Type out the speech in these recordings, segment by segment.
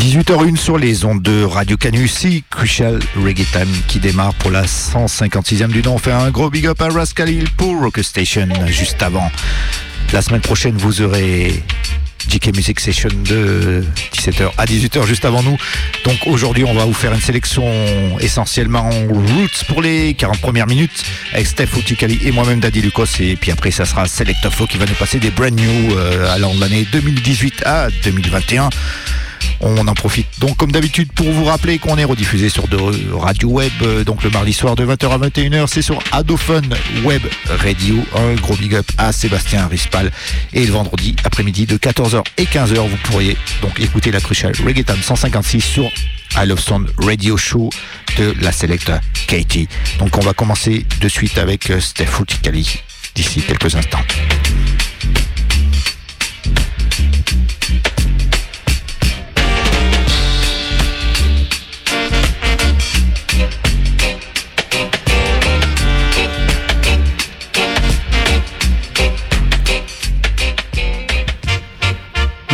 18h01 sur les ondes de Radio Canusie, Crucial Reggae Time qui démarre pour la 156e du nom. On fait un gros big up à Rascouche pour Rock Station juste avant. La semaine prochaine, vous aurez JK Music Session de 17h à 18h juste avant nous. Donc aujourd'hui, on va vous faire une sélection essentiellement en roots pour les 40 premières minutes avec Steph Otikali et moi-même Daddy Lucas. Et puis après, ça sera Selectofo qui va nous passer des brand new allant de l'année 2018 à 2021. On en profite donc comme d'habitude pour vous rappeler qu'on est rediffusé sur de Radio Web, donc le mardi soir de 20h à 21h, c'est sur Adophone Web Radio. Un gros big up à Sébastien Rispal. Et le vendredi après-midi de 14h et 15h, vous pourriez donc écouter la Crucial Reggae Time 156 sur I Love Sound Radio Show de la Select Katie. Donc on va commencer de suite avec Steph Otikali d'ici quelques instants.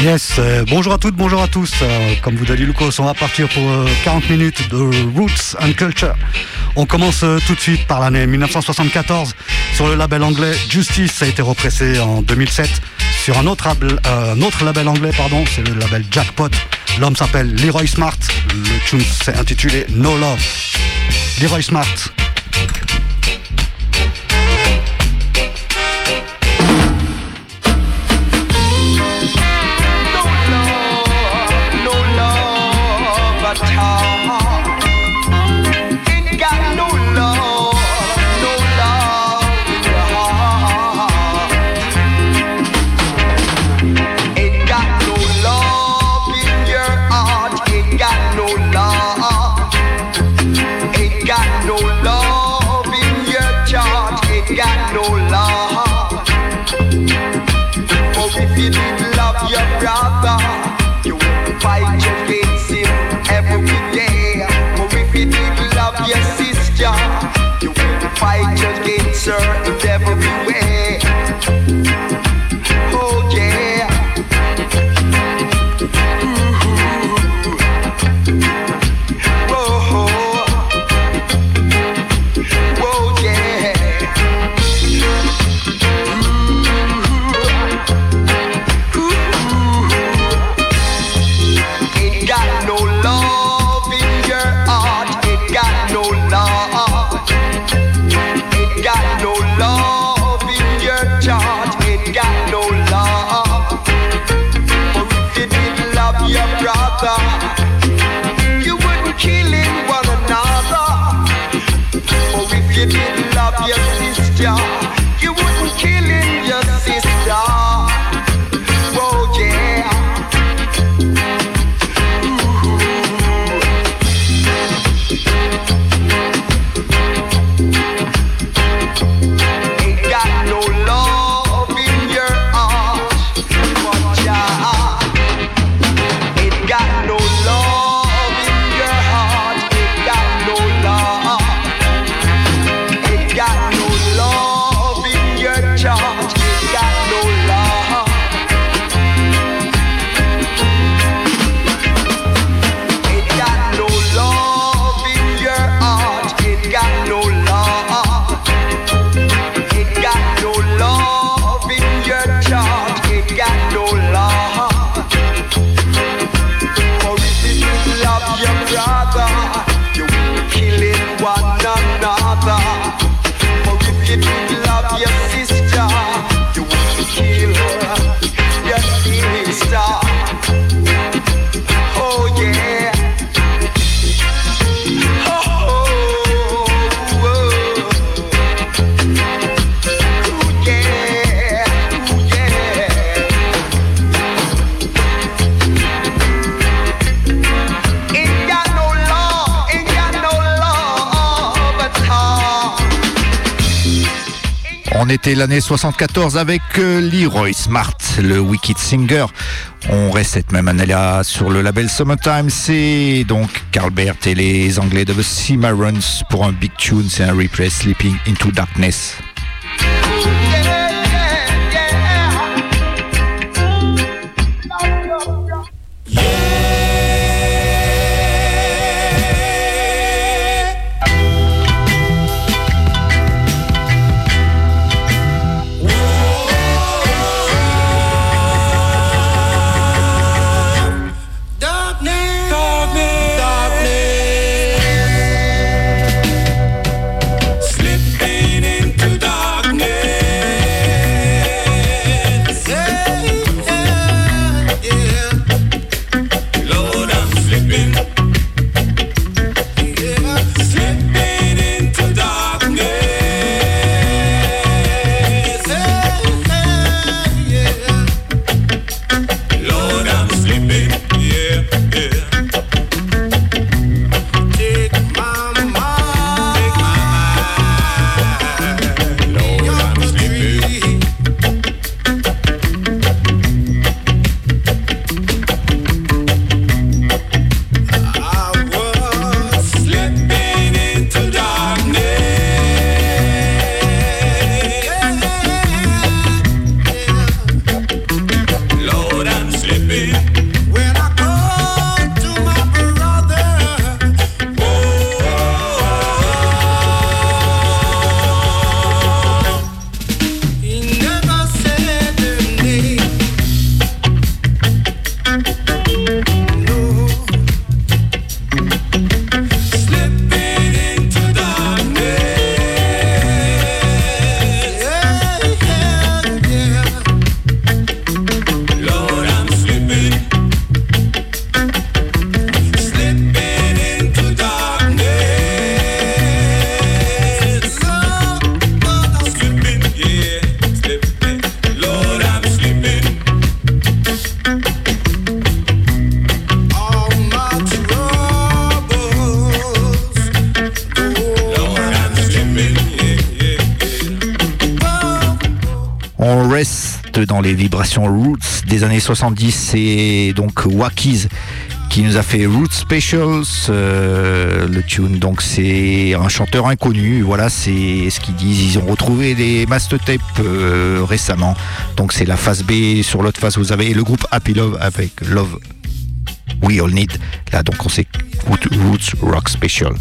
Yes, bonjour à toutes, bonjour à tous. Comme vous Daddy Lucas, on va partir pour 40 minutes de Roots and Culture. On commence tout de suite par l'année 1974 sur le label anglais Justice. Ça a été repressé en 2007 sur un autre label anglais, c'est le label Jackpot. L'homme s'appelle Leroy Smart. Le tune s'est intitulé No Love. Leroy Smart. No love. On était l'année 74 avec Leroy Smart, le Wicked Singer. On reste cette même année-là sur le label Summertime. C'est donc Calvert et les Anglais de The Cimarrons pour un big tune, c'est un replay, Sleeping into Darkness. Dans les vibrations Roots des années 70, c'est donc Wackies qui nous a fait Roots Specials, le tune, donc c'est un chanteur inconnu, voilà, c'est ce qu'ils disent, ils ont retrouvé des mastertapes récemment, donc c'est la face B, sur l'autre face vous avez le groupe Happy Love avec Love We All Need, là donc on sait Roots Rock Special.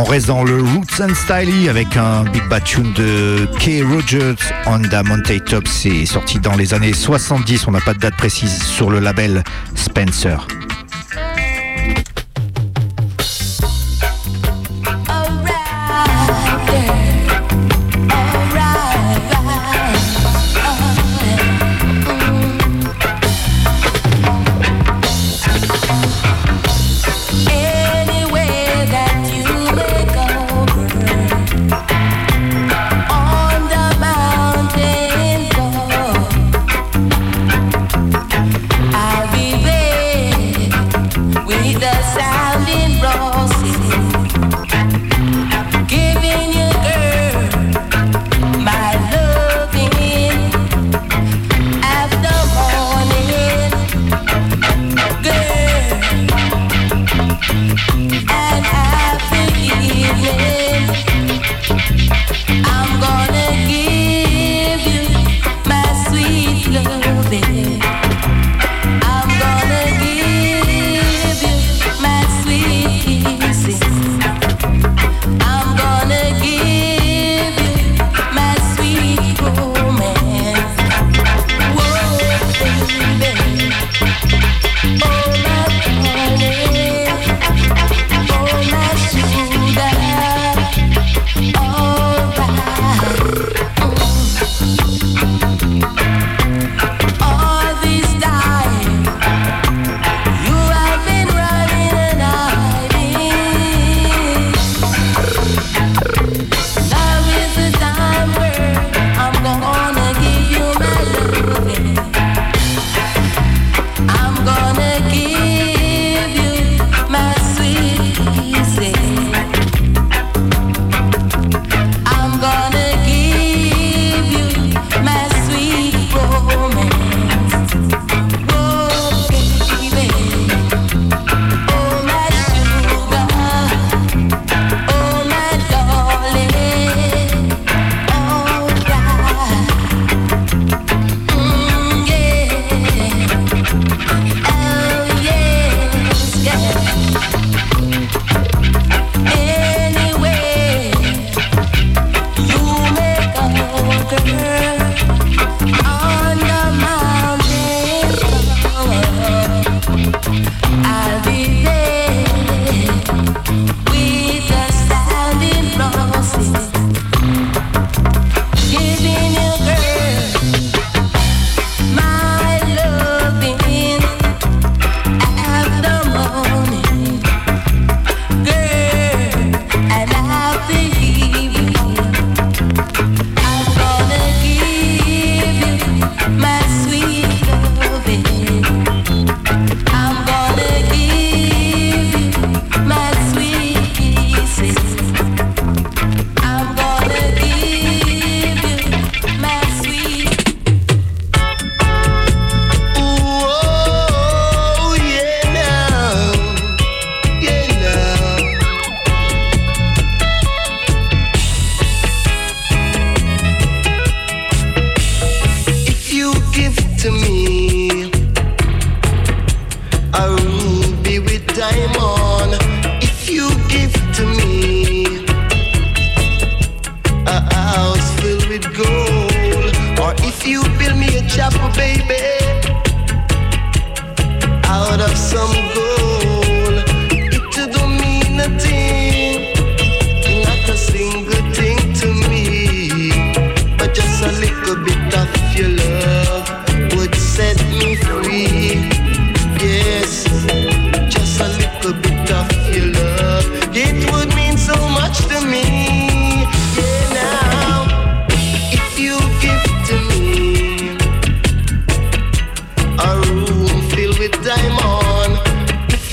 On reste dans le Roots and Styly avec un big bad tune de K. Rogers, On the Mountaintop. C'est sorti dans les années 70, on n'a pas de date précise, sur le label Spencer. If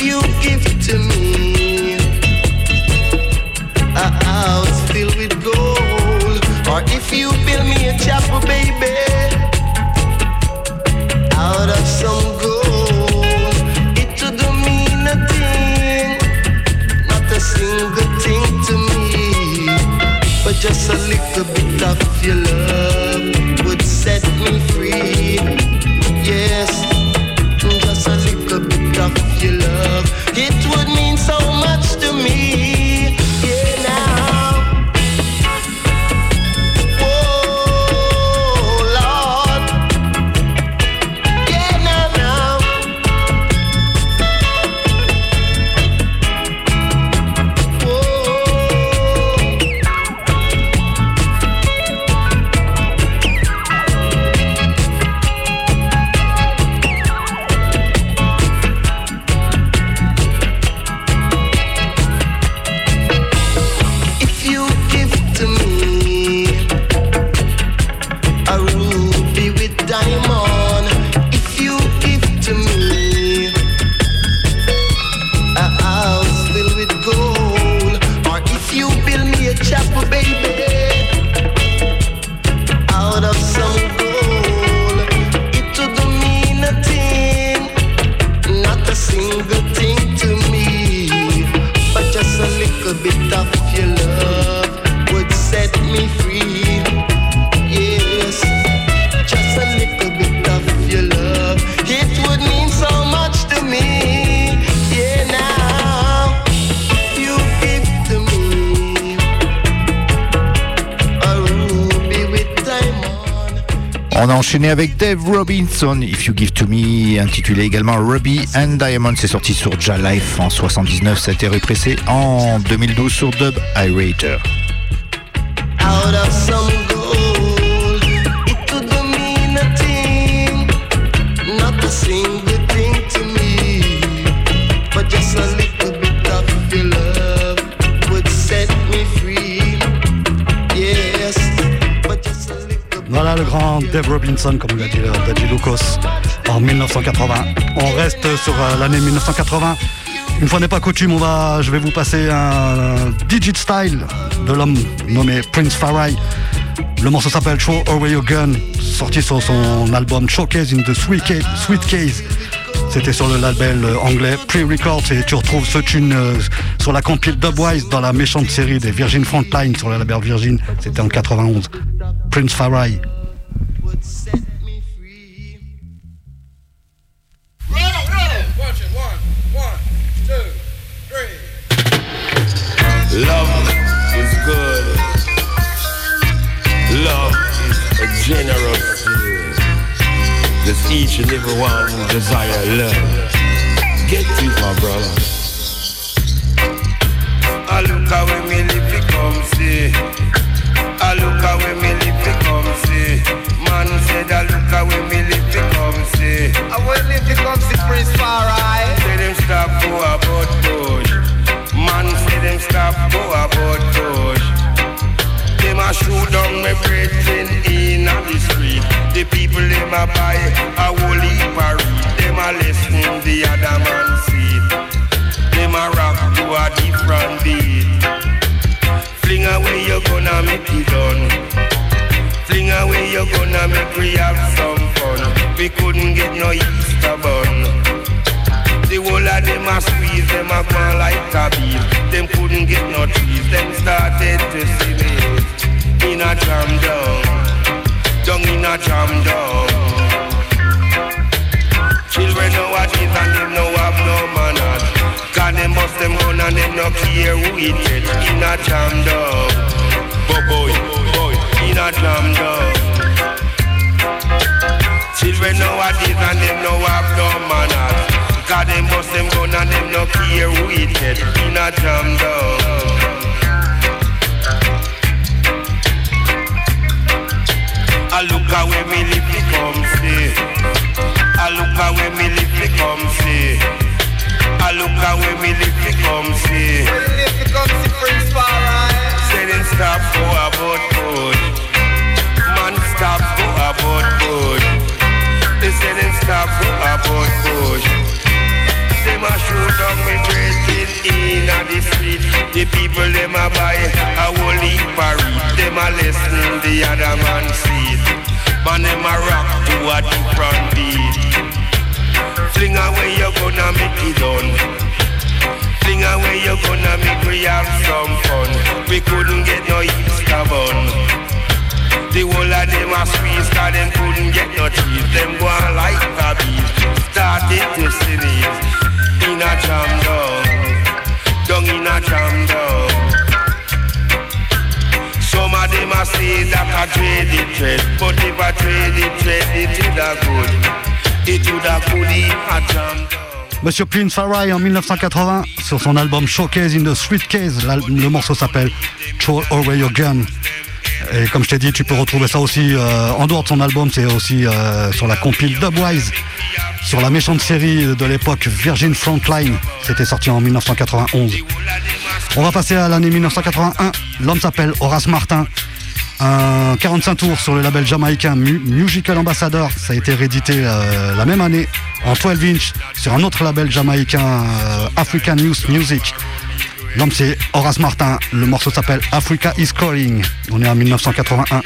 you give to me a ruby with diamond. If you give to me a house filled with gold, or if you build me a chapel, baby, out of some gold, it would mean nothing, not a single thing to me, but just a little bit of your love would set me free. On a enchaîné avec Dave Robinson, If You Give To Me, intitulé également Ruby and Diamond. C'est sorti sur Ja Life en 79, ça a été repressé en 2012 sur Dub iRater. Voilà le grand Dave Robinson, comme l'a dit Daddy Lucas, en 1980. On reste sur l'année 1980. Une fois n'est pas coutume, je vais vous passer un Digit Style de l'homme nommé Prince Farai. Le morceau s'appelle Throw Away Your Gun, sorti sur son album Showcase in the Suitcase. C'était sur le label anglais Pre-Records, et tu retrouves ce tune sur la compile Dubwise dans la méchante série des Virgin Frontline sur le label Virgin. C'était en 91. Prince Farai. Love is good. Love is a generous gift. Does each and every one desire love? Get it, my brother. I look how we may live to come see. I look how we may live to come see. Man said I look how we may live to come see. I will live to come see Prince Farai. Say them stop go about push. Man say them stop go about push. Them a shoot down my brethren in on the street. The people them a buy a whole heap a read. Them a listen the other man see. Them a rock to a different beat. Fling away your gun and make it done. Fling away your gun and make we have some fun. We couldn't get no Easter bun. The whole of them a squeeze, them a gone like a bee. Them couldn't get no trees, them started to see me. In a jam down in a jam down. Children nowadays and them no have no manners. Cause them bust them gun and them no care who it is. In a jam down, boy, in a jam down. Children nowadays and them no have no manners. Cause them bust them gun and them no care who it get in a jam down. I look away me live to come see. I look away me live to come see. I look away me live to come see. We live to come see Prince Farai. Say them stop go about good. Man stop go about good. They say them stop go about good. Them a shoot up me dresses in a the street. The people them a buy a whole heap a read. Them a listen the other man see it. Man them a rock to a different beat. Fling away your gun and make it done. Fling away your gun and make we have some fun. We couldn't get no Easter bun. The whole of them a squeeze cause them couldn't get no trees. Them go on like a beat. Started to see it. In a jam down in a jam down. Some of them a say that I trade it trade. But if I trade it would a good. It would a good in a jam down. Monsieur Prince Farai en 1980 sur son album Showcase in the Suitcase. Le morceau s'appelle Throw Away Your Gun. Et comme je t'ai dit, tu peux retrouver ça aussi en dehors de son album, c'est aussi sur la compile Dubwise, sur la méchante série de l'époque Virgin Frontline, c'était sorti en 1991. On va passer à l'année 1981, l'homme s'appelle Horace Martin, un 45 tours sur le label jamaïcain Musical Ambassador. Ça a été réédité la même année en 12 inch sur un autre label jamaïcain, African Youth Music. L'homme c'est Horace Martin, le morceau s'appelle Africa is Calling. On est en 1981.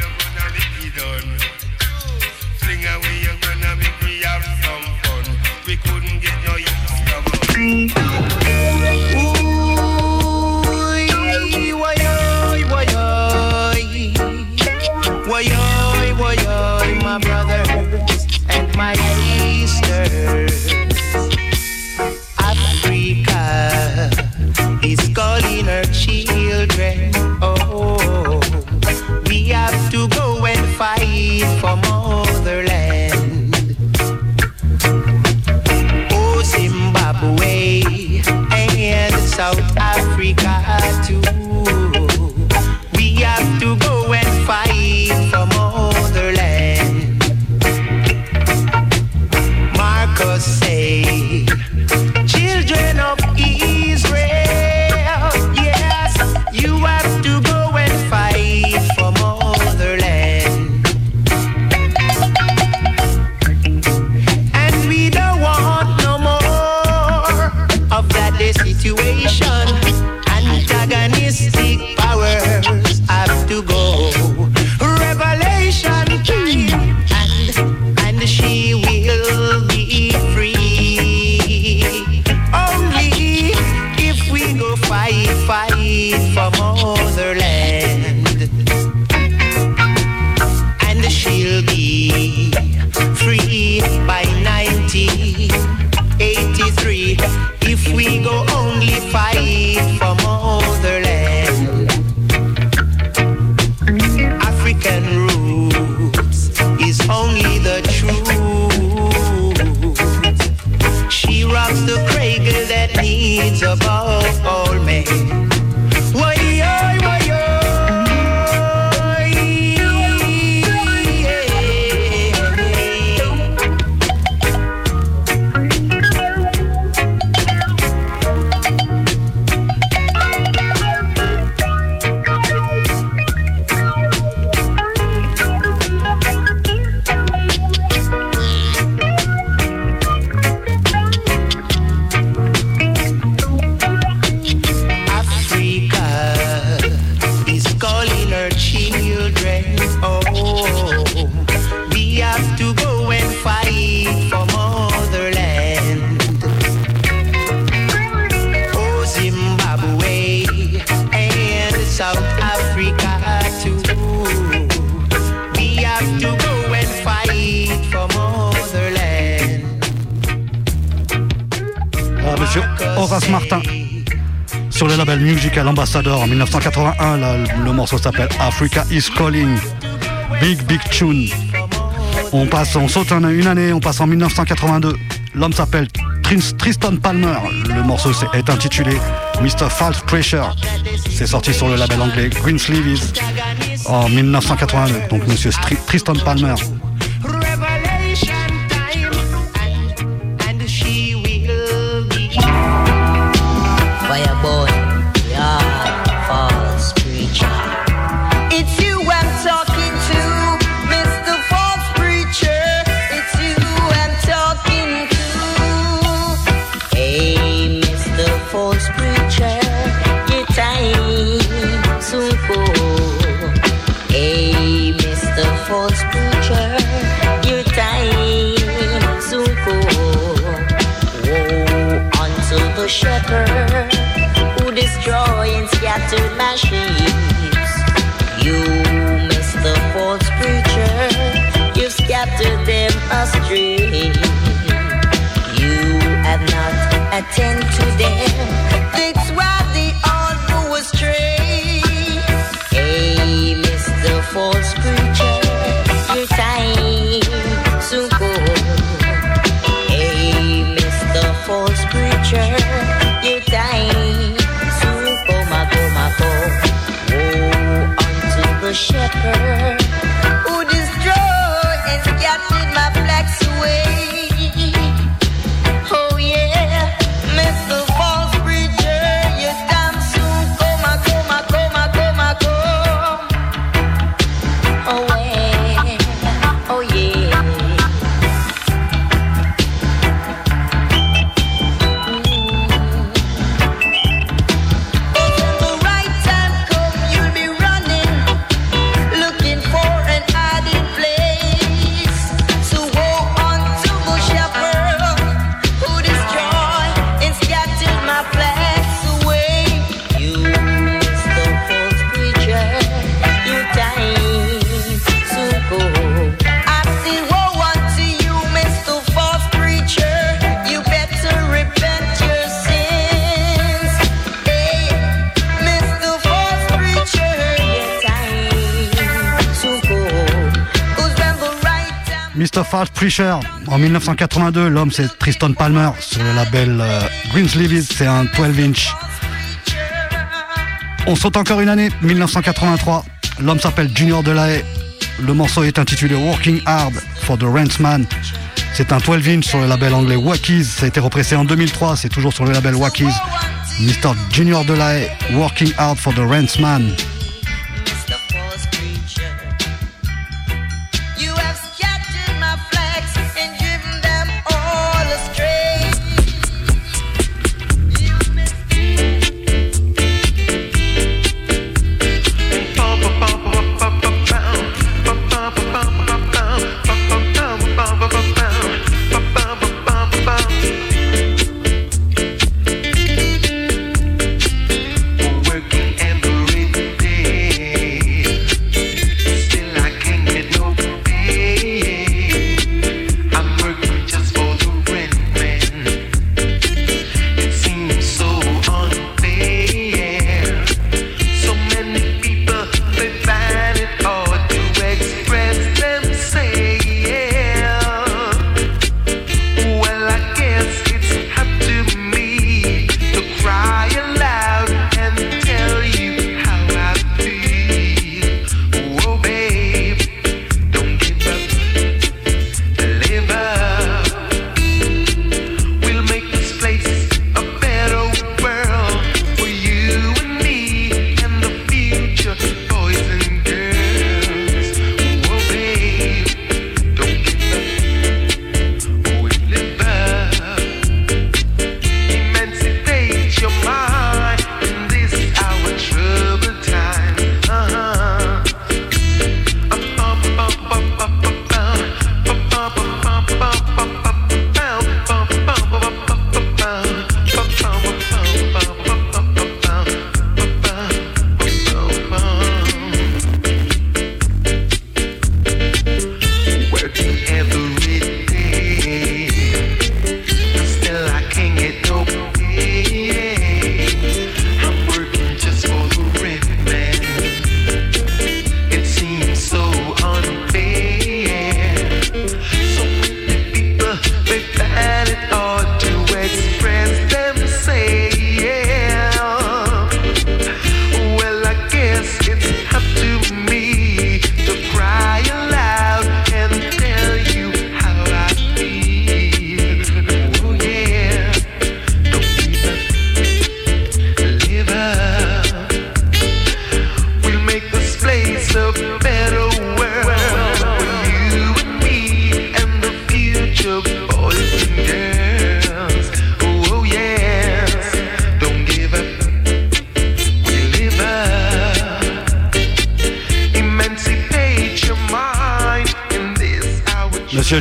South Africa too. We have to go and fight for motherland. Marcus say, children of Israel, yes, you have to go and fight for motherland. And we don't want no more of that day situation. Antagonistic powers have to go. Revelation came and she will be free. Only if we go fight for motherland. And she'll be free by 1983 if we go only fight for motherland. African roots is only the truth. She rocks the cradle that needs above all men. Horace Martin sur le label Musical Ambassador en 1981. Là, le morceau s'appelle Africa is Calling. Big tune. On saute une année, on passe en 1982. L'homme s'appelle Tristan Palmer. Le morceau est intitulé Mr. False Pressure. C'est sorti sur le label anglais Greensleeves en 1982. Donc monsieur Tristan Palmer. Shepherd who destroy and scatter my sheep. You, Mr. False Preacher, you've scattered them astray. You have not attended to them. That's why they all go astray. Hey, Mr. False Preacher, your time soon goes. Hey, Mr. False Preacher, you dying, so go, woe unto the shepherd who destroyed and scattered my flocks away. Oh yeah, Mr. False Preacher, Christopher Preacher. En 1982, l'homme c'est Tristan Palmer sur le label Greensleeves, c'est un 12-inch. On saute encore une année, 1983. L'homme s'appelle Junior Delahaye. Le morceau est intitulé Working Hard for the Ranchman. C'est un 12-inch sur le label anglais Wackies. Ça a été repressé en 2003, c'est toujours sur le label Wackies. Mr. Junior Delahaye, Working Hard for the Ranchman.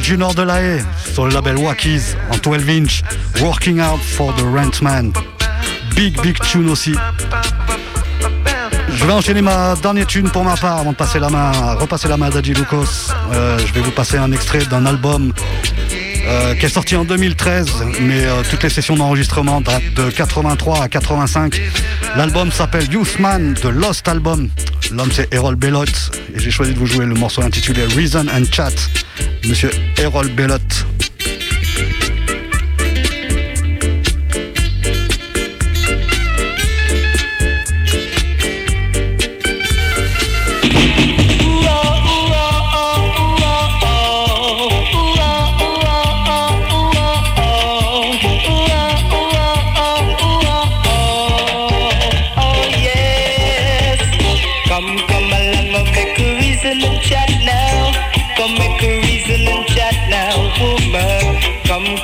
Junior Delahaye sur le label Wackies en 12-inch, Working Out for the Rentman. Big tune aussi. Je vais enchaîner ma dernière tune pour ma part avant de repasser la main à Daddy Lucas. Je vais vous passer un extrait d'un album qui est sorti en 2013, mais toutes les sessions d'enregistrement datent de 83 à 85. L'album s'appelle Youthman, The Lost Album. L'homme c'est Erol Bellot et j'ai choisi de vous jouer le morceau intitulé Reason and Chat. Monsieur Erol Bellot. Come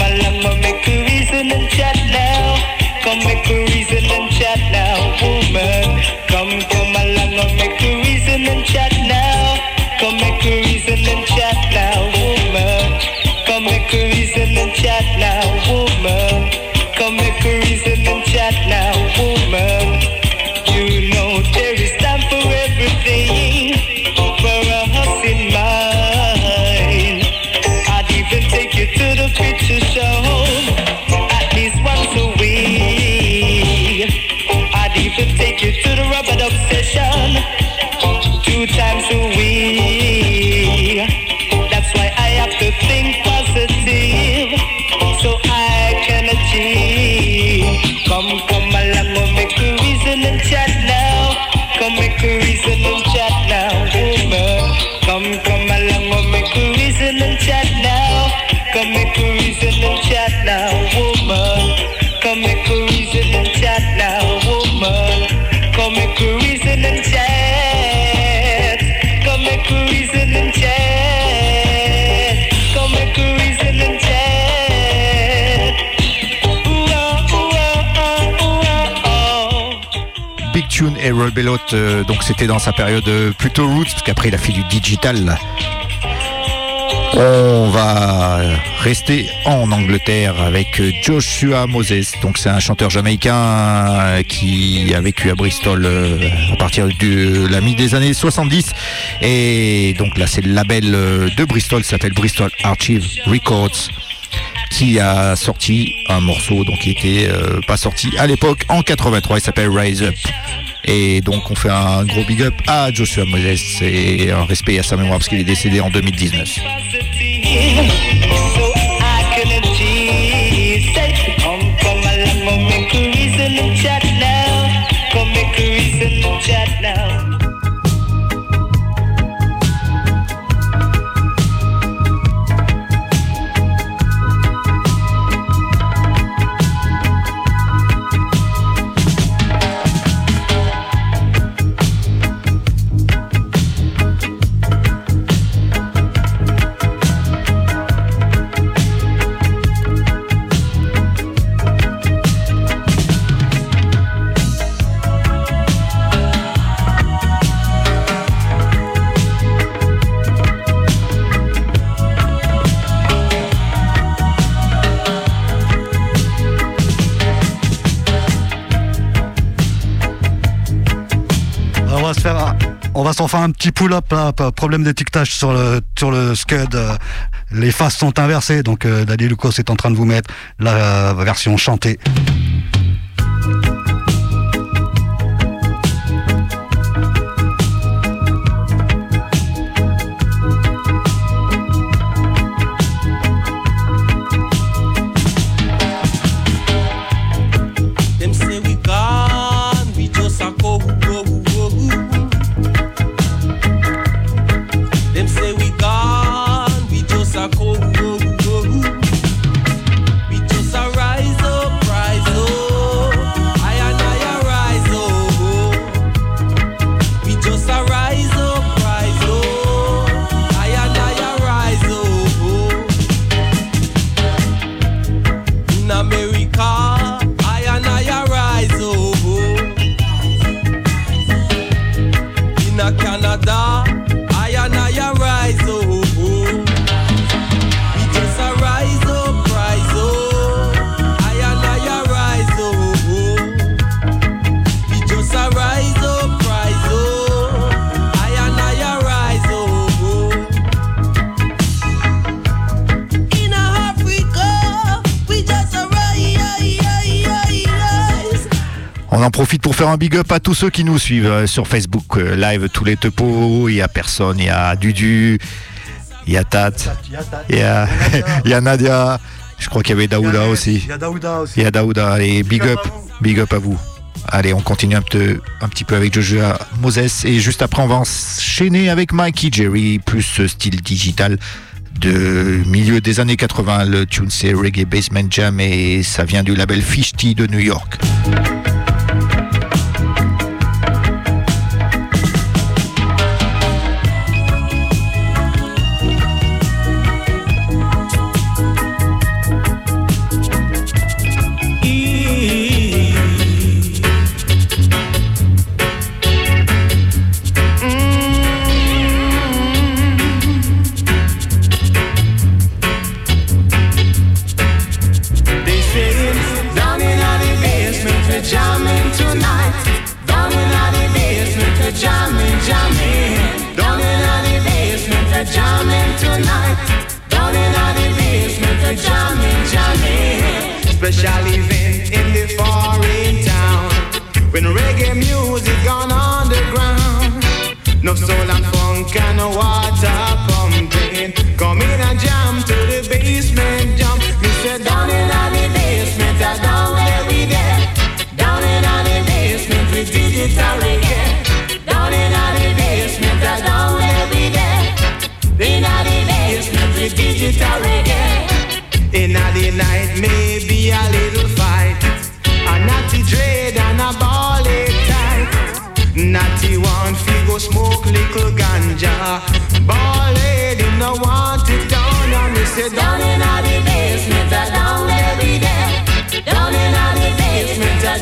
along and make Erol Bellot, donc c'était dans sa période plutôt roots, parce qu'après il a fait du digital. On va rester en Angleterre avec Joshua Moses. Donc c'est un chanteur jamaïcain qui a vécu à Bristol à partir de la mi des années 70. Et donc là c'est le label de Bristol, ça s'appelle Bristol Archive Records, qui a sorti un morceau donc qui était pas sorti à l'époque en 83, il s'appelle Rise Up. Et donc on fait un gros big up à Joshua Moses et un respect à sa mémoire parce qu'il est décédé en 2019. On fait un petit pull-up, là, problème d'étiquetage sur le scud. Les faces sont inversées, donc Daddy Lucas est en train de vous mettre la version chantée. On en profite pour faire un big up à tous ceux qui nous suivent sur Facebook Live, tous les tepos, il y a personne, il y a Dudu, il y a Tat, il y a Nadia, je crois qu'il y avait Daouda aussi. Il y a Daouda, allez, big up à vous. Allez, on continue un petit peu avec Joshua Moses et juste après on va enchaîner avec Mikey Jerry, plus ce style digital de milieu des années 80. Le tune c'est Reggae Basement Jam et ça vient du label Fishty de New York.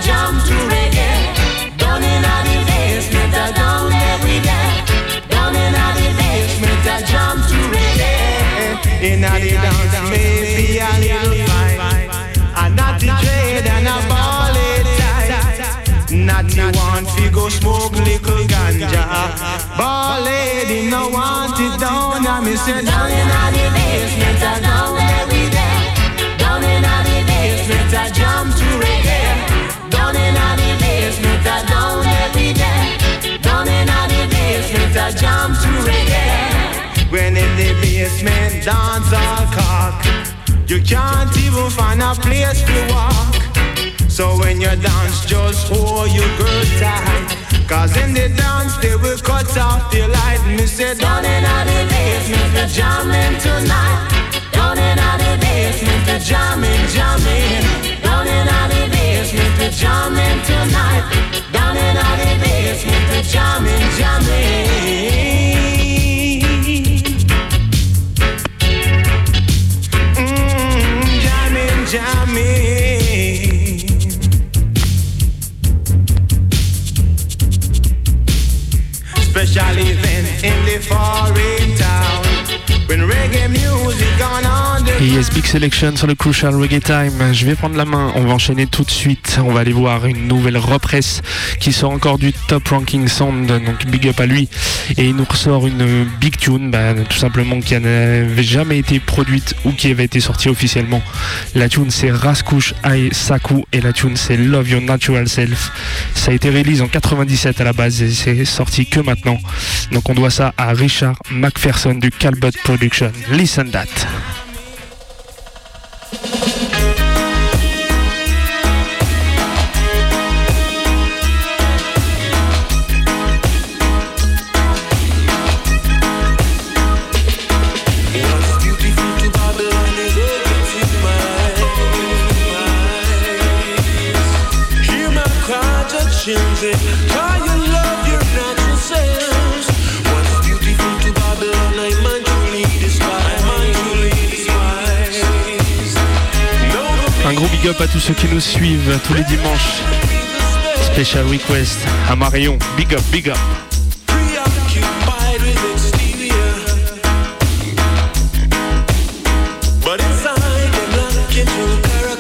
Jump to reggae, down in the lady no want it down. I miss it down in the basement, I down every day. Down in the basement, I jump to reggae. Down in the basement, I down every day. Down in the basement, I jump to reggae. When in the basement dance all cock, you can't even find a place to walk. So when you dance, just hold your girl tight, cause in the dance, they will cut off the light. Me say, down in the basement, they're jamming tonight. Down in the basement, they're jamming, jamming. Down in the basement, they're jamming tonight. Down in the basement, they're jamming, jamming. Jamming, jamming. Special event in the foreign town when reggae music gone on the... Yes, Big Selection sur le Crucial Reggae Time. Je vais prendre la main, on va enchaîner tout de suite. On va aller voir une nouvelle represse qui sort encore du Top Ranking Sound, donc big up à lui. Et il nous ressort une big tune, tout simplement, qui n'avait jamais été produite ou qui avait été sortie officiellement. La tune c'est Rascouche Aïsaku et la tune c'est Love Your Natural Self. Ça a été release en 97 à la base et c'est sorti que maintenant. Donc on doit ça à Richard McPherson du Calvert Productions. Listen that. How you love your natural selves. What's beautiful to Babylon I man truly despise. Un gros big up à tous ceux qui nous suivent tous les dimanches. Special request à Marion, big up, big up. Preoccupied with exterior, but inside I'm not into character.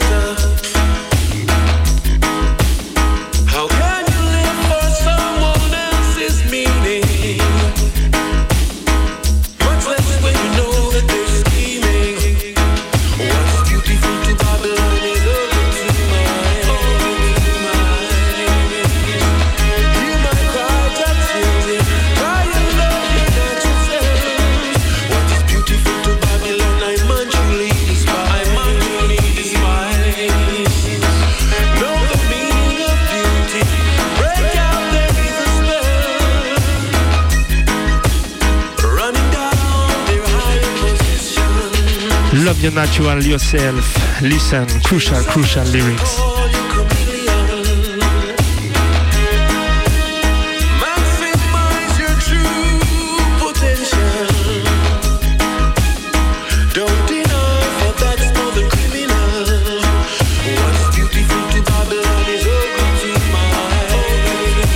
Love your natural yourself. Listen, crucial, crucial lyrics. Maximize your true potential. Don't deny for that's not the criminal. What's beautiful to Babylon is open to my eyes.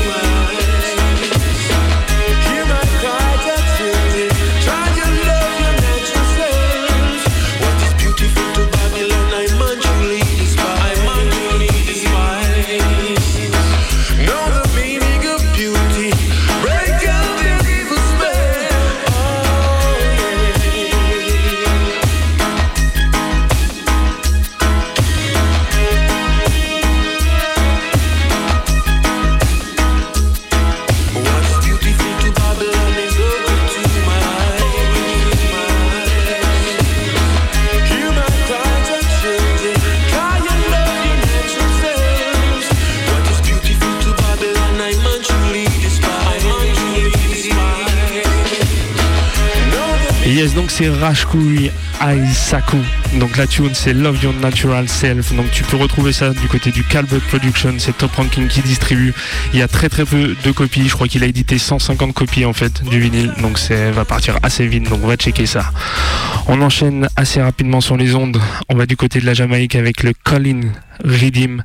Hear my cry that fills it. Try to love your natural self. Donc c'est Rascouche Aïsaku. Donc la tune c'est Love Your Natural Self. Donc tu peux retrouver ça du côté du Calvert Production, c'est Top Ranking qui distribue. Il y a très très peu de copies, je crois qu'il a édité 150 copies en fait du vinyle. Donc ça va partir assez vite, donc on va checker ça. On enchaîne assez rapidement sur les ondes. On va du côté de la Jamaïque avec le Colin Riddim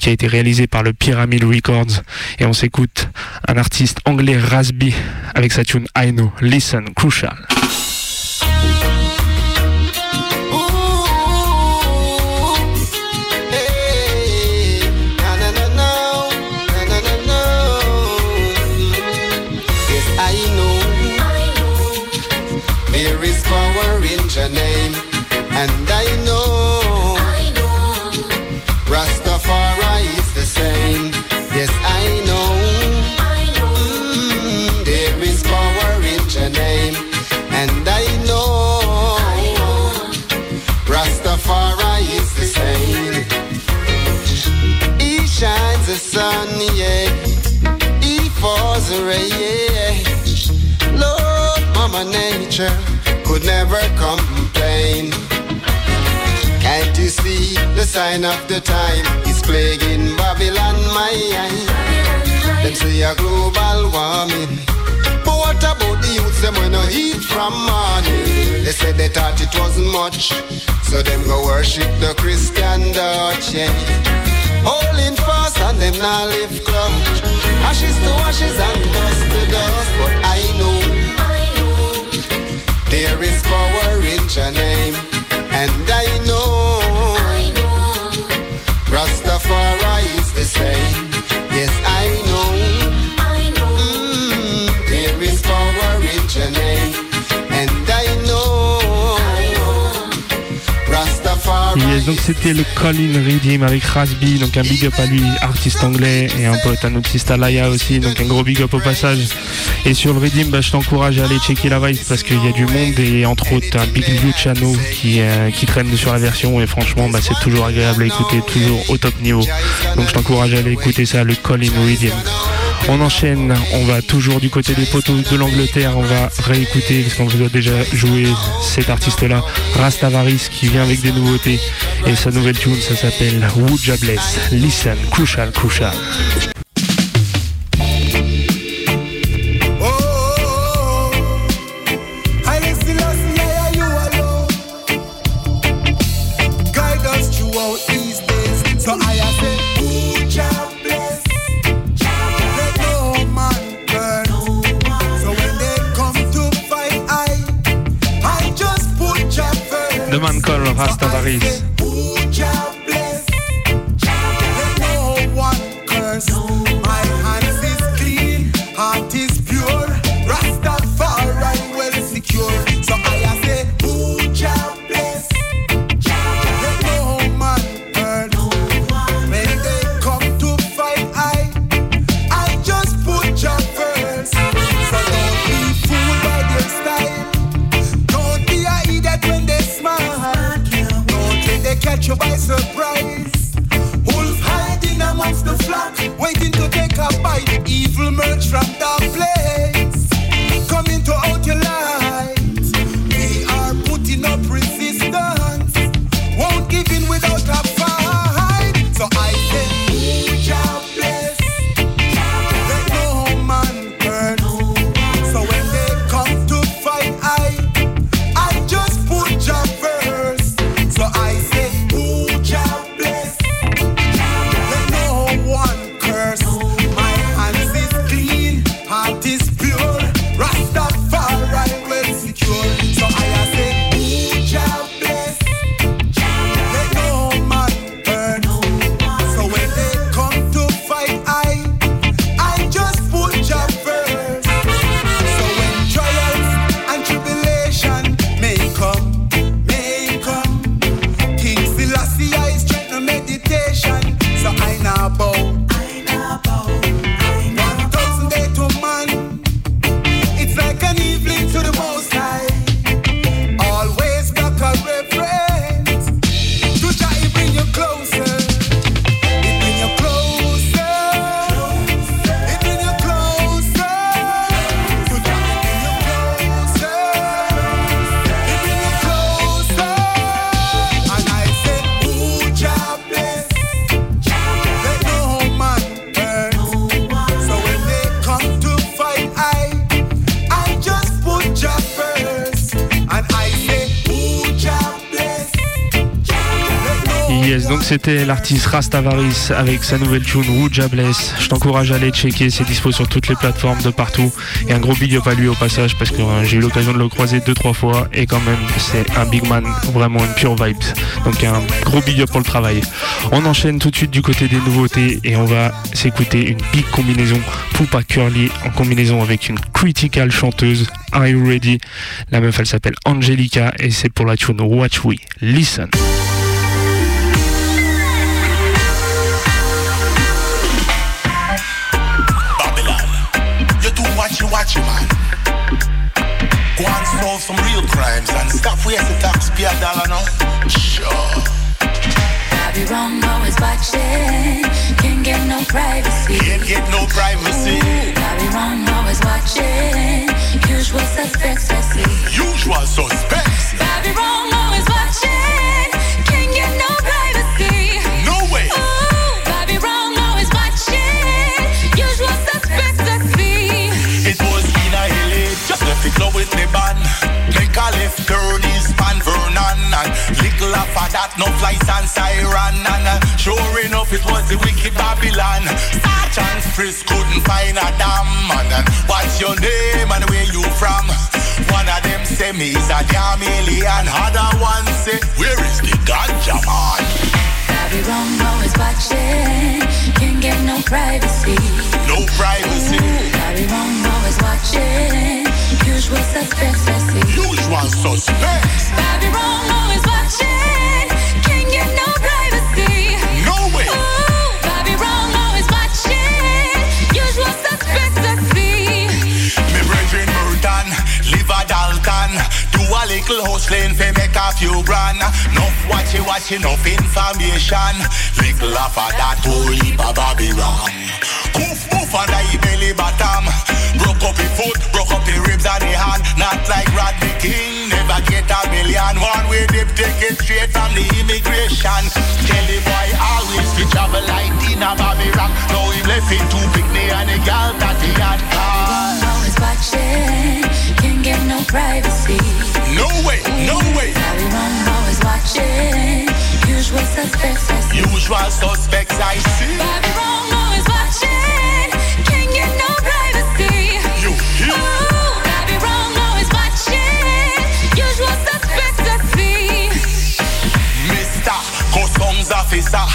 qui a été réalisé par le Pyramid Records. Et on s'écoute un artiste anglais Rasby avec sa tune I Know. Listen, Crucial. I know the sun, yeah. He falls the rain, yeah. Lord, Mama Nature could never complain. Can't you see the sign of the time is plaguing Babylon, my eye? Them say a global warming, but what about the youths them when no eat from morning? They said they thought it wasn't much, so them go worship the Christian Dutch, yeah. Holding fast and them now live club. Ashes to ashes and dust to dust. But I know there is power in your name. And I know Rastafari is the same. Yes, I know there is power in your name. And I know. Yes, donc c'était le Colin Riddim avec Rasby, donc un big up à lui, artiste anglais, et un pote à notre sister Laya aussi, donc un gros big up au passage. Et sur le Riddim, bah, je t'encourage à aller checker la vibe parce qu'il y a du monde, et entre autres un Big Blue Chano qui traîne sur la version, et franchement bah, c'est toujours agréable à écouter, toujours au top niveau. Donc je t'encourage à aller écouter ça, le Colin Riddim. On enchaîne, on va toujours du côté des poteaux de l'Angleterre, on va réécouter parce qu'on vous a déjà joué cet artiste-là, Rastavaris, qui vient avec des nouveautés, et sa nouvelle tune, ça s'appelle Woodja Bless. Listen, Crucial. Rastavaris. C'était l'artiste Rastavaris avec sa nouvelle tune Woodja Bless. Je t'encourage à aller checker, c'est dispo sur toutes les plateformes de partout. Et un gros big up à lui au passage parce que j'ai eu l'occasion de le croiser 2-3 fois et quand même c'est un big man, vraiment une pure vibes. Donc un gros big up pour le travail. On enchaîne tout de suite du côté des nouveautés et on va s'écouter une big combinaison. Poupa Curly en combinaison avec une critical chanteuse. Are you ready? La meuf elle s'appelle Angelica et c'est pour la tune Watch We Listen. Watch you, man. Go and solve some real crimes and stop wasting taxpayer dollar now. Sure. I'll be wrong, always watching. Can't get no privacy. Can't get no privacy. Ooh, I'll be wrong, always watching. Usual suspects, I see. Usual suspects. I'll be wrong, always watching. Can't get no privacy. No way. Ooh, I'll be wrong, always watching. Usual suspects, I see. It was in a LA, just left the club with the band. Make a left turn is Pan Vernon. Little after that, no flies and siren. And sure enough, it was the wicked Babylon. Sergeant Frisk couldn't find a damn man. And what's your name and where you from? One of them say me is a damn alien. Other one say, where is the ganja man? I'll be wrong, always watching. Can't get no privacy. No privacy. I'll be wrong, always watching. Usual suspects, I see. Usual suspects. I'll be wrong, always watching. Can't get no privacy. No way. Ooh, I'll be wrong, always watching. Usual suspects, I see. Me Virgin Murdan, Liver Dalton. Do a little hustling for make a few grand. Enough watching, enough information. Little off of that whole heap of Babylon. Goof, move on the belly bottom. Broke up the foot, broke up the ribs and the hand. Not like Rodney King, never get a million. One way dip, take it straight from the immigration. Tell the boy always to travel like Dina Babirang. Now he left it too big near the girl that he had caught. Everyone always watching, can't get no privacy. No way, no way. Everyone always watching, usual suspects I see. Usual suspects I see. Everyone always watching, can't get no privacy. Ooh, I'll be wrong, always watching. Usual suspects I see. Mr. Customs Officer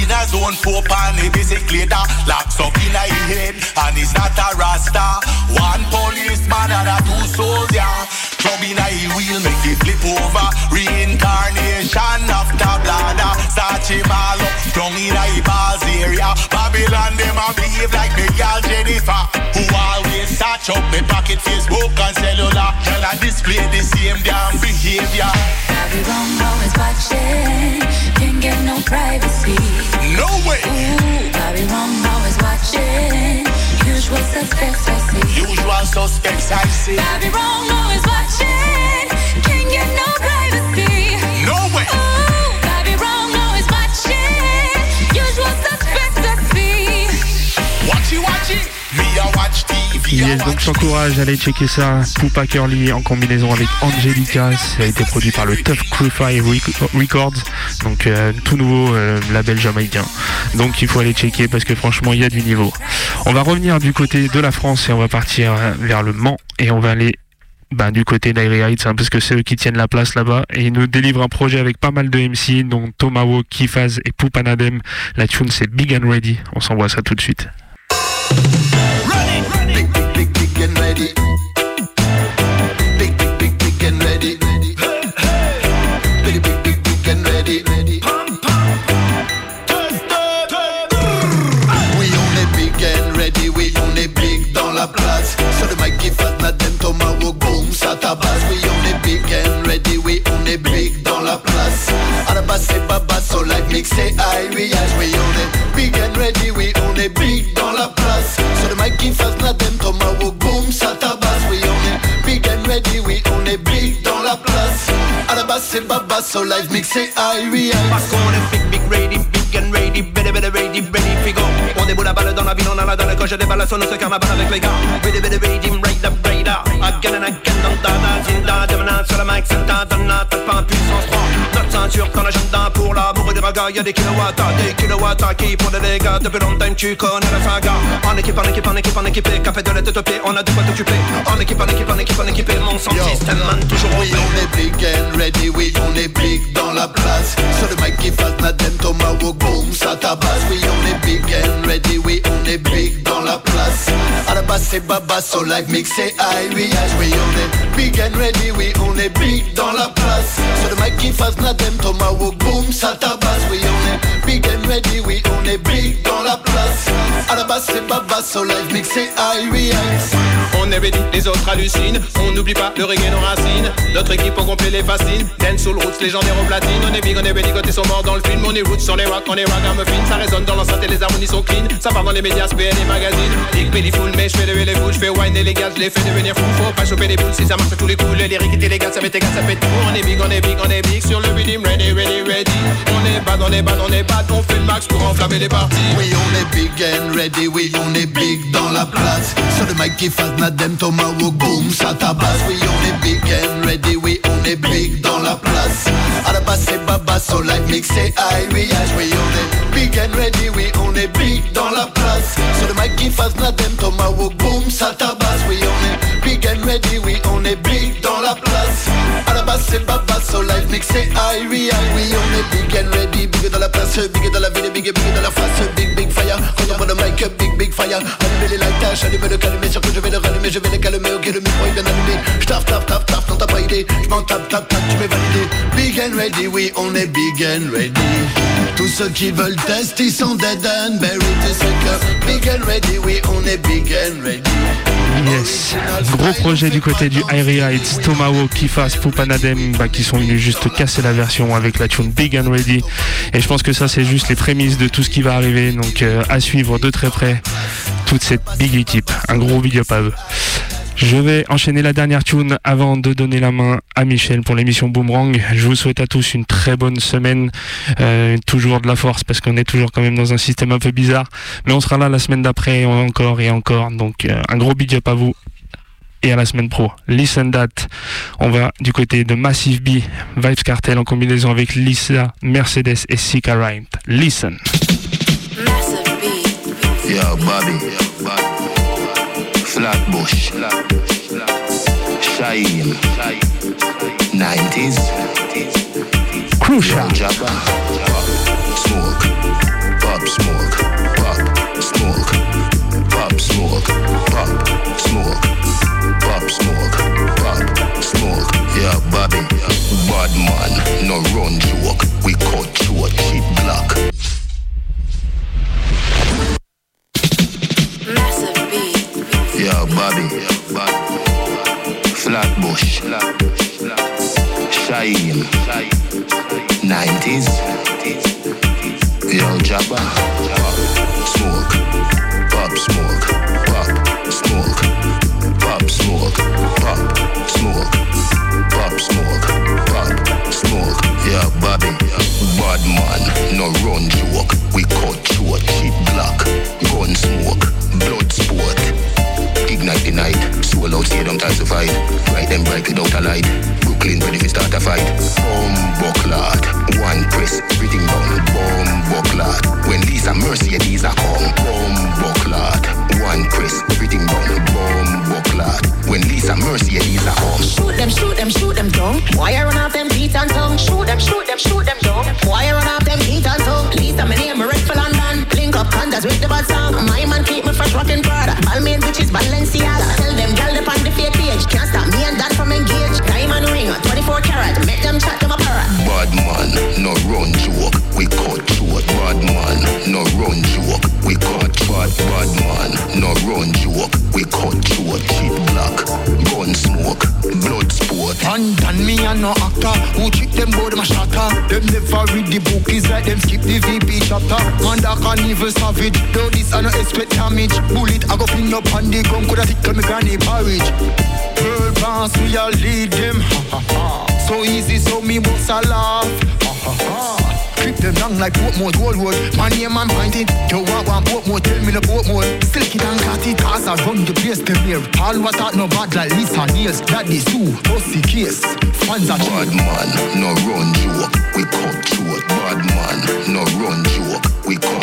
in a zone 4 pan, he basically da locks up in a head and he's not a Rasta. One policeman and a two soldier. Club in a wheel make it flip over. Reincarnation after bladder. Search him all up, strong in a balls area. Babylon them a behave like the girl Jennifer, who always search up me pocket, Facebook and cellular. Girl a display the same damn behavior. Everyone always watching, can't get no privacy. No way. Ooh, everyone always watching. Usual suspects I see. Usual suspects I see. Everyone always watching, can't get no privacy. No way. Ooh, I'll be wrong, always watching. Usual suspects I see. Watchy, watchy. Me, I watch TV. Yes, donc j'encourage à aller checker ça. Poupa Curly en combinaison avec Angelica. Ça a été produit par le Tough Crucify Records. Donc tout nouveau label jamaïcain. Donc il faut aller checker parce que franchement il y a du niveau. On va revenir du côté de la France et on va partir vers le Mans. Et on va aller du côté d'Airy Heights, hein, parce que c'est eux qui tiennent la place là-bas. Et ils nous délivrent un projet avec pas mal de MC, dont Tomahawk, Kifaz et Poupa Nadem. La tune c'est Big and Ready. On s'envoie ça tout de suite. Big and ready, big and ready, big and ready, oui on est big and ready, oui on est big dans la place. Sur le mic qui fasse Nadem, Tomahawk, boom, ça tabasse. Oui on est big and ready, oui on est big dans la place. À la base c'est pas basse, au live mix c'est high, oui on est big and ready, oui on est big dans la place. Sur le mic qui fasse Nadem, Tomahawk, ça tabasse, oui on est big and ready, oui on est big dans la place. À la base c'est baba, so live mix c'est high, oui high. Parce qu'on est big, big, ready, big and ready, ready, ready, ready, ready, figo. On déboule la balle dans la ville, on a la dalle, quand je déballe la sonne, on se calme à balle avec les gars. Ready, ready, ready, right up, right up. Again and again, dans ta zinda, devenant sur la mic, c'est ta donna, t'as pas en puissance 3. Notre ceinture, ton agenda, pour l'amour du raga, y'a des kilowatts qui font des dégâts. Depuis longtemps tu connais la saga. En équipe, en équipe, en équipe, en équipe, café de la tête au pied, on a de quoi t'occuper. En équipe, en équipe, en équipe, en équipe, mon sang système man toujours oui, on est big and ready, oui on est big dans la place. Sur le mic qui fasse Nadem, Tomahawk, boom, ça tabasse. Oui on est big and ready, oui on est big dans la place. À la base c'est baba, so live mix c'est high, oui on est big and ready, oui on est big dans la place. Sur le mic qui fasse Nadem, Tomahawk, boom, ça tabasse. Oui on est big and ready, oui on est big dans la place. À la base c'est baba, so live mix et high reacts. On est ready, les autres hallucinent. On n'oublie pas le reggae nos racines. Notre équipe au complet les fascine. Dance soul roots, légendaire au platine. On est big, on est ready, côté sont morts dans le film. On est roots, on est rock, ragamuffin. Ça résonne dans l'enceinte et les harmonies sont clean. Ça part dans les médias, SPN et magazines. Big belly full, mais je fais lever les boules. Je fais wine et les gars, je les fais devenir fou. Faut pas choper les boules, si ça marche à tous les coups. Les lyrics et les gars, ça met tes gars, ça fait tout. On est big, on est big, on est big. Sur le rhythm, ready, ready, ready. On est bad, on est bad, on est bad. On fait le max pour enflammer les parties. Oui, on est big and ready, oui, on est big dans la place. Sur le mic qui fasse Nadem, Tomahawk, boom, ça tabasse. Oui, on est big and ready, oui, on est big dans la place. À la base c'est baba, so live mix et high reage. Oui, on est big and ready, oui, on est big dans la place. Sur le mic qui fasse Nadem, Tomahawk, boom, ça tabasse. Oui, on est big and ready, oui, on est big dans la place. À la base c'est baba, so live mix et high reage. Oui, on est big and ready, big dans la place, big dans la ville, big big dans la face, big big fire. Quand on voit le mic, big big fire. Allumez les lightages, allumez le calmer, surtout je vais le rallumer, je vais le calmer. Ok, le micro est bien allumé. J'taf, taf, taf, taf, non t'as pas idée. J'm'en tape, tape, tape, tu m'es validé. Big and ready, oui, on est big and ready. Tous ceux qui veulent test, ils sont dead and buried. Tous ceux que big and ready, oui, on est big and ready. Yes, gros projet du côté du Airy Heights, Tomahawk, Kifas, Poupa Nadem, bah, qui sont venus juste casser la version avec la tune Big and Ready. Et je pense que ça c'est juste les prémices de tout ce qui va arriver, donc à suivre de très près toute cette big équipe, un gros big up à eux. Je vais enchaîner la dernière tune avant de donner la main à Michel pour l'émission Boomerang. Je vous souhaite à tous une très bonne semaine, toujours de la force parce qu'on est toujours quand même dans un système un peu bizarre. Mais on sera là la semaine d'après encore et encore. Donc un gros big up à vous et à la semaine pro. Listen that. On va du côté de Massive B, Vibes Cartel en combinaison avec Lisa, Mercedes et Sika Rhymed. Listen. Massive B. Yo, Bobby. Yo, Bobby. Flatbush, Shine, 90s, Crucial, Smoke, Pop Smoke, Pop Smoke, Pop Smoke, Pop Smoke, Pop Smoke, Pop Smoke, yeah, Bobby, bad man, no run joke, we cut through a cheap block. Yo, Bobby, Flatbush, Shine, 90s, Yo, Jabba, Smoke, Pop Smoke, Pop Smoke, Pop Smoke, Pop Smoke, Pop Smoke, Pop Smoke, Yo, Bobby, bad man, no run joke, we cut through a cheap block, gun smoke, blood sport. Ignite the night, soul out here don't have to fight. Ride them bright without a light. Brooklyn ready to start a fight. Bucklat, one press, everything down. Bucklat, when Lisa Mercy these are come. Bucklat, one press, everything down. Bucklat, when Lisa Mercy these are come. Shoot them down. Why run off them feet and tongue? Shoot them down. Why run off them feet and tongue? Lisa, my name red for London. Blink up condas with the bad song. My man keep me fresh rocking brother. Balmain bitches, Balenciaga. Tell them gal up on the fake page. Can't stop me and that from engage. Diamond ring, 24 karat. Make them chat to my parrot. Bad man, no run joke. We cut short. Bad man, no run joke. We cut short. Bad man, no run joke. We cut short. Cheap black, gun smoke, blood sport. And done me and no actor. Who trick them board my shatter? Them never read the bookies like them skip the VP chapter. Man that can evil savage. Though this I no expect damage. Bullet I go pin up on the gun. Coulda tickle me granny porridge. Pearl bands we all lead them. So easy so me books a laugh. Creep them down like Portmore, Goldwood. My name and mind it. You want Portmore, tell me the Portmore. Slick it and cut it as I run the place the mirror. All was out no bad like Lisa Nails. Daddy Sue, bossy case. Fans are bad man, no run joke. We cut short. Bad man, no run joke. We cut